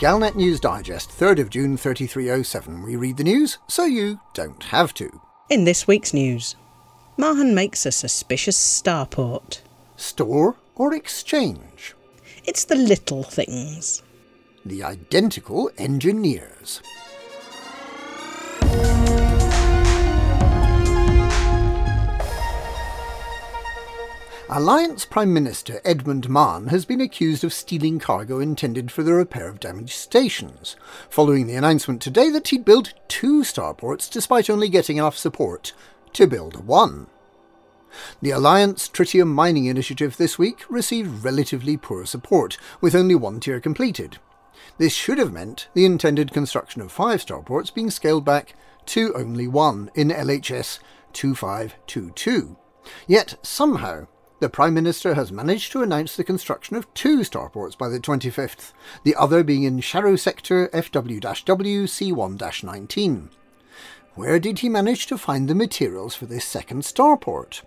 Galnet News Digest, 3rd of June 3307. We read the news so you don't have to. In this week's news, Mahan makes a suspicious starport. Store or exchange? It's the little things. The identical engineers. Alliance Prime Minister Edmund Mann has been accused of stealing cargo intended for the repair of damaged stations, following the announcement today that he'd built 2 starports despite only getting enough support to build 1. The Alliance Tritium Mining Initiative this week received relatively poor support, with only 1 tier completed. This should have meant the intended construction of 5 starports being scaled back to only 1 in LHS 2522. Yet somehow, the Prime Minister has managed to announce the construction of 2 starports by the 25th, the other being in Sharrow Sector FW-W C1-19. Where did he manage to find the materials for this second starport?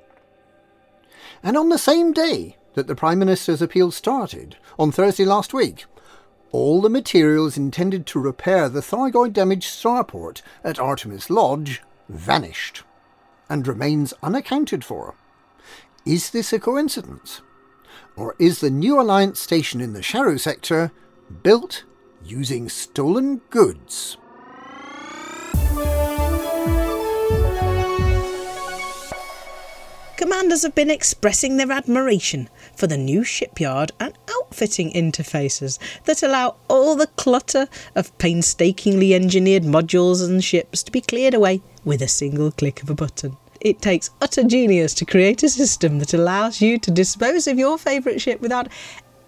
And on the same day that the Prime Minister's appeal started, on Thursday last week, all the materials intended to repair the Thargoid-damaged starport at Artemis Lodge vanished, and remains unaccounted for. Is this a coincidence? Or is the new Alliance station in the Sharrow sector built using stolen goods? Commanders have been expressing their admiration for the new shipyard and outfitting interfaces that allow all the clutter of painstakingly engineered modules and ships to be cleared away with a single click of a button. It takes utter genius to create a system that allows you to dispose of your favourite ship without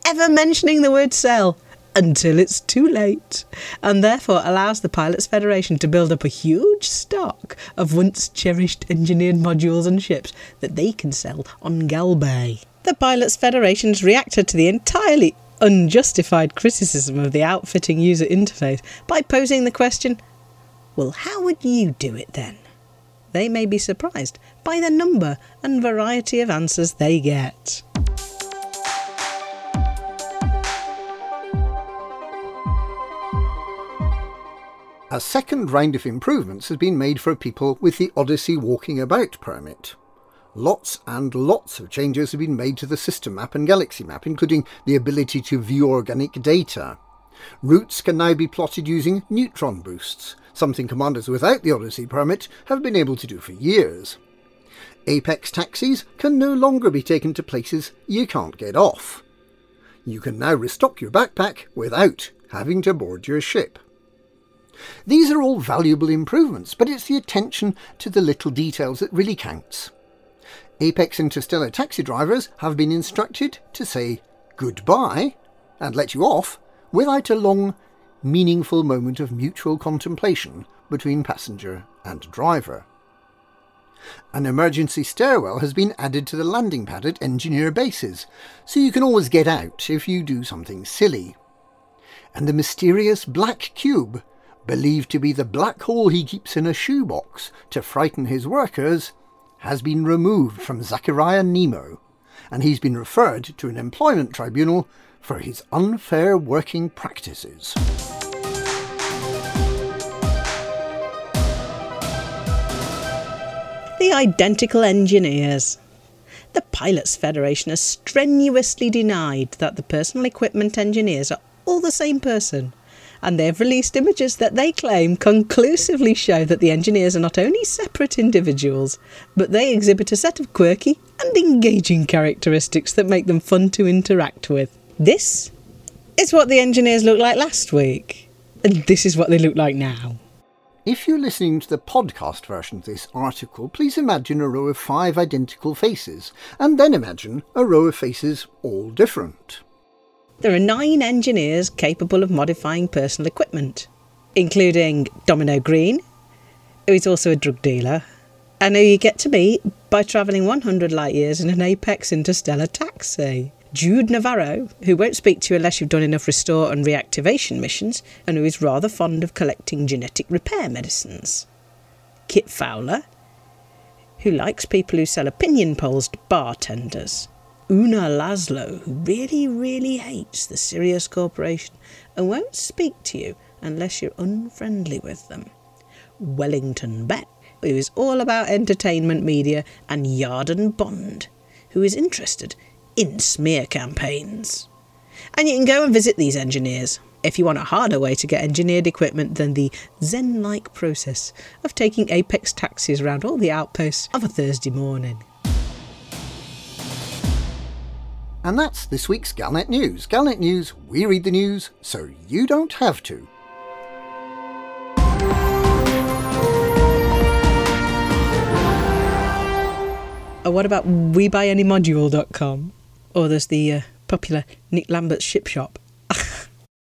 ever mentioning the word sell until it's too late, and therefore allows the Pilots' Federation to build up a huge stock of once cherished engineered modules and ships that they can sell on Gal Bay. The Pilots' Federation's reacted to the entirely unjustified criticism of the outfitting user interface by posing the question, well, how would you do it then? They may be surprised by the number and variety of answers they get. A second round of improvements has been made for people with the Odyssey walking about permit. Lots and lots of changes have been made to the system map and galaxy map, including the ability to view organic data. Routes can now be plotted using neutron boosts, something commanders without the Odyssey permit have been able to do for years. Apex taxis can no longer be taken to places you can't get off. You can now restock your backpack without having to board your ship. These are all valuable improvements, but it's the attention to the little details that really counts. Apex Interstellar taxi drivers have been instructed to say goodbye and let you off without a long, meaningful moment of mutual contemplation between passenger and driver. An emergency stairwell has been added to the landing pad at engineer bases, so you can always get out if you do something silly. And the mysterious black cube, believed to be the black hole he keeps in a shoebox to frighten his workers, has been removed from Zachariah Nemo, and he's been referred to an employment tribunal for his unfair working practices. The identical engineers. The Pilots' Federation has strenuously denied that the personal equipment engineers are all the same person, and they have released images that they claim conclusively show that the engineers are not only separate individuals, but they exhibit a set of quirky and engaging characteristics that make them fun to interact with. This is what the engineers looked like last week, and this is what they look like now. If you're listening to the podcast version of this article, please imagine a row of 5 identical faces, and then imagine a row of faces all different. There are 9 engineers capable of modifying personal equipment, including Domino Green, who is also a drug dealer, and who you get to meet by travelling 100 light years in an Apex Interstellar taxi. Jude Navarro, who won't speak to you unless you've done enough restore and reactivation missions, and who is rather fond of collecting genetic repair medicines. Kit Fowler, who likes people who sell opinion polls to bartenders. Una Laszlo, who really hates the Sirius Corporation and won't speak to you unless you're unfriendly with them. Wellington Beck, who is all about entertainment media, and Yarden Bond, who is interested in smear campaigns. And you can go and visit these engineers if you want a harder way to get engineered equipment than the zen-like process of taking Apex taxis around all the outposts of a Thursday morning. And that's this week's Galnet News. Galnet News, we read the news so you don't have to. Or what about webuyanymodule.com? Or there's the popular Nick Lambert's Ship Shop.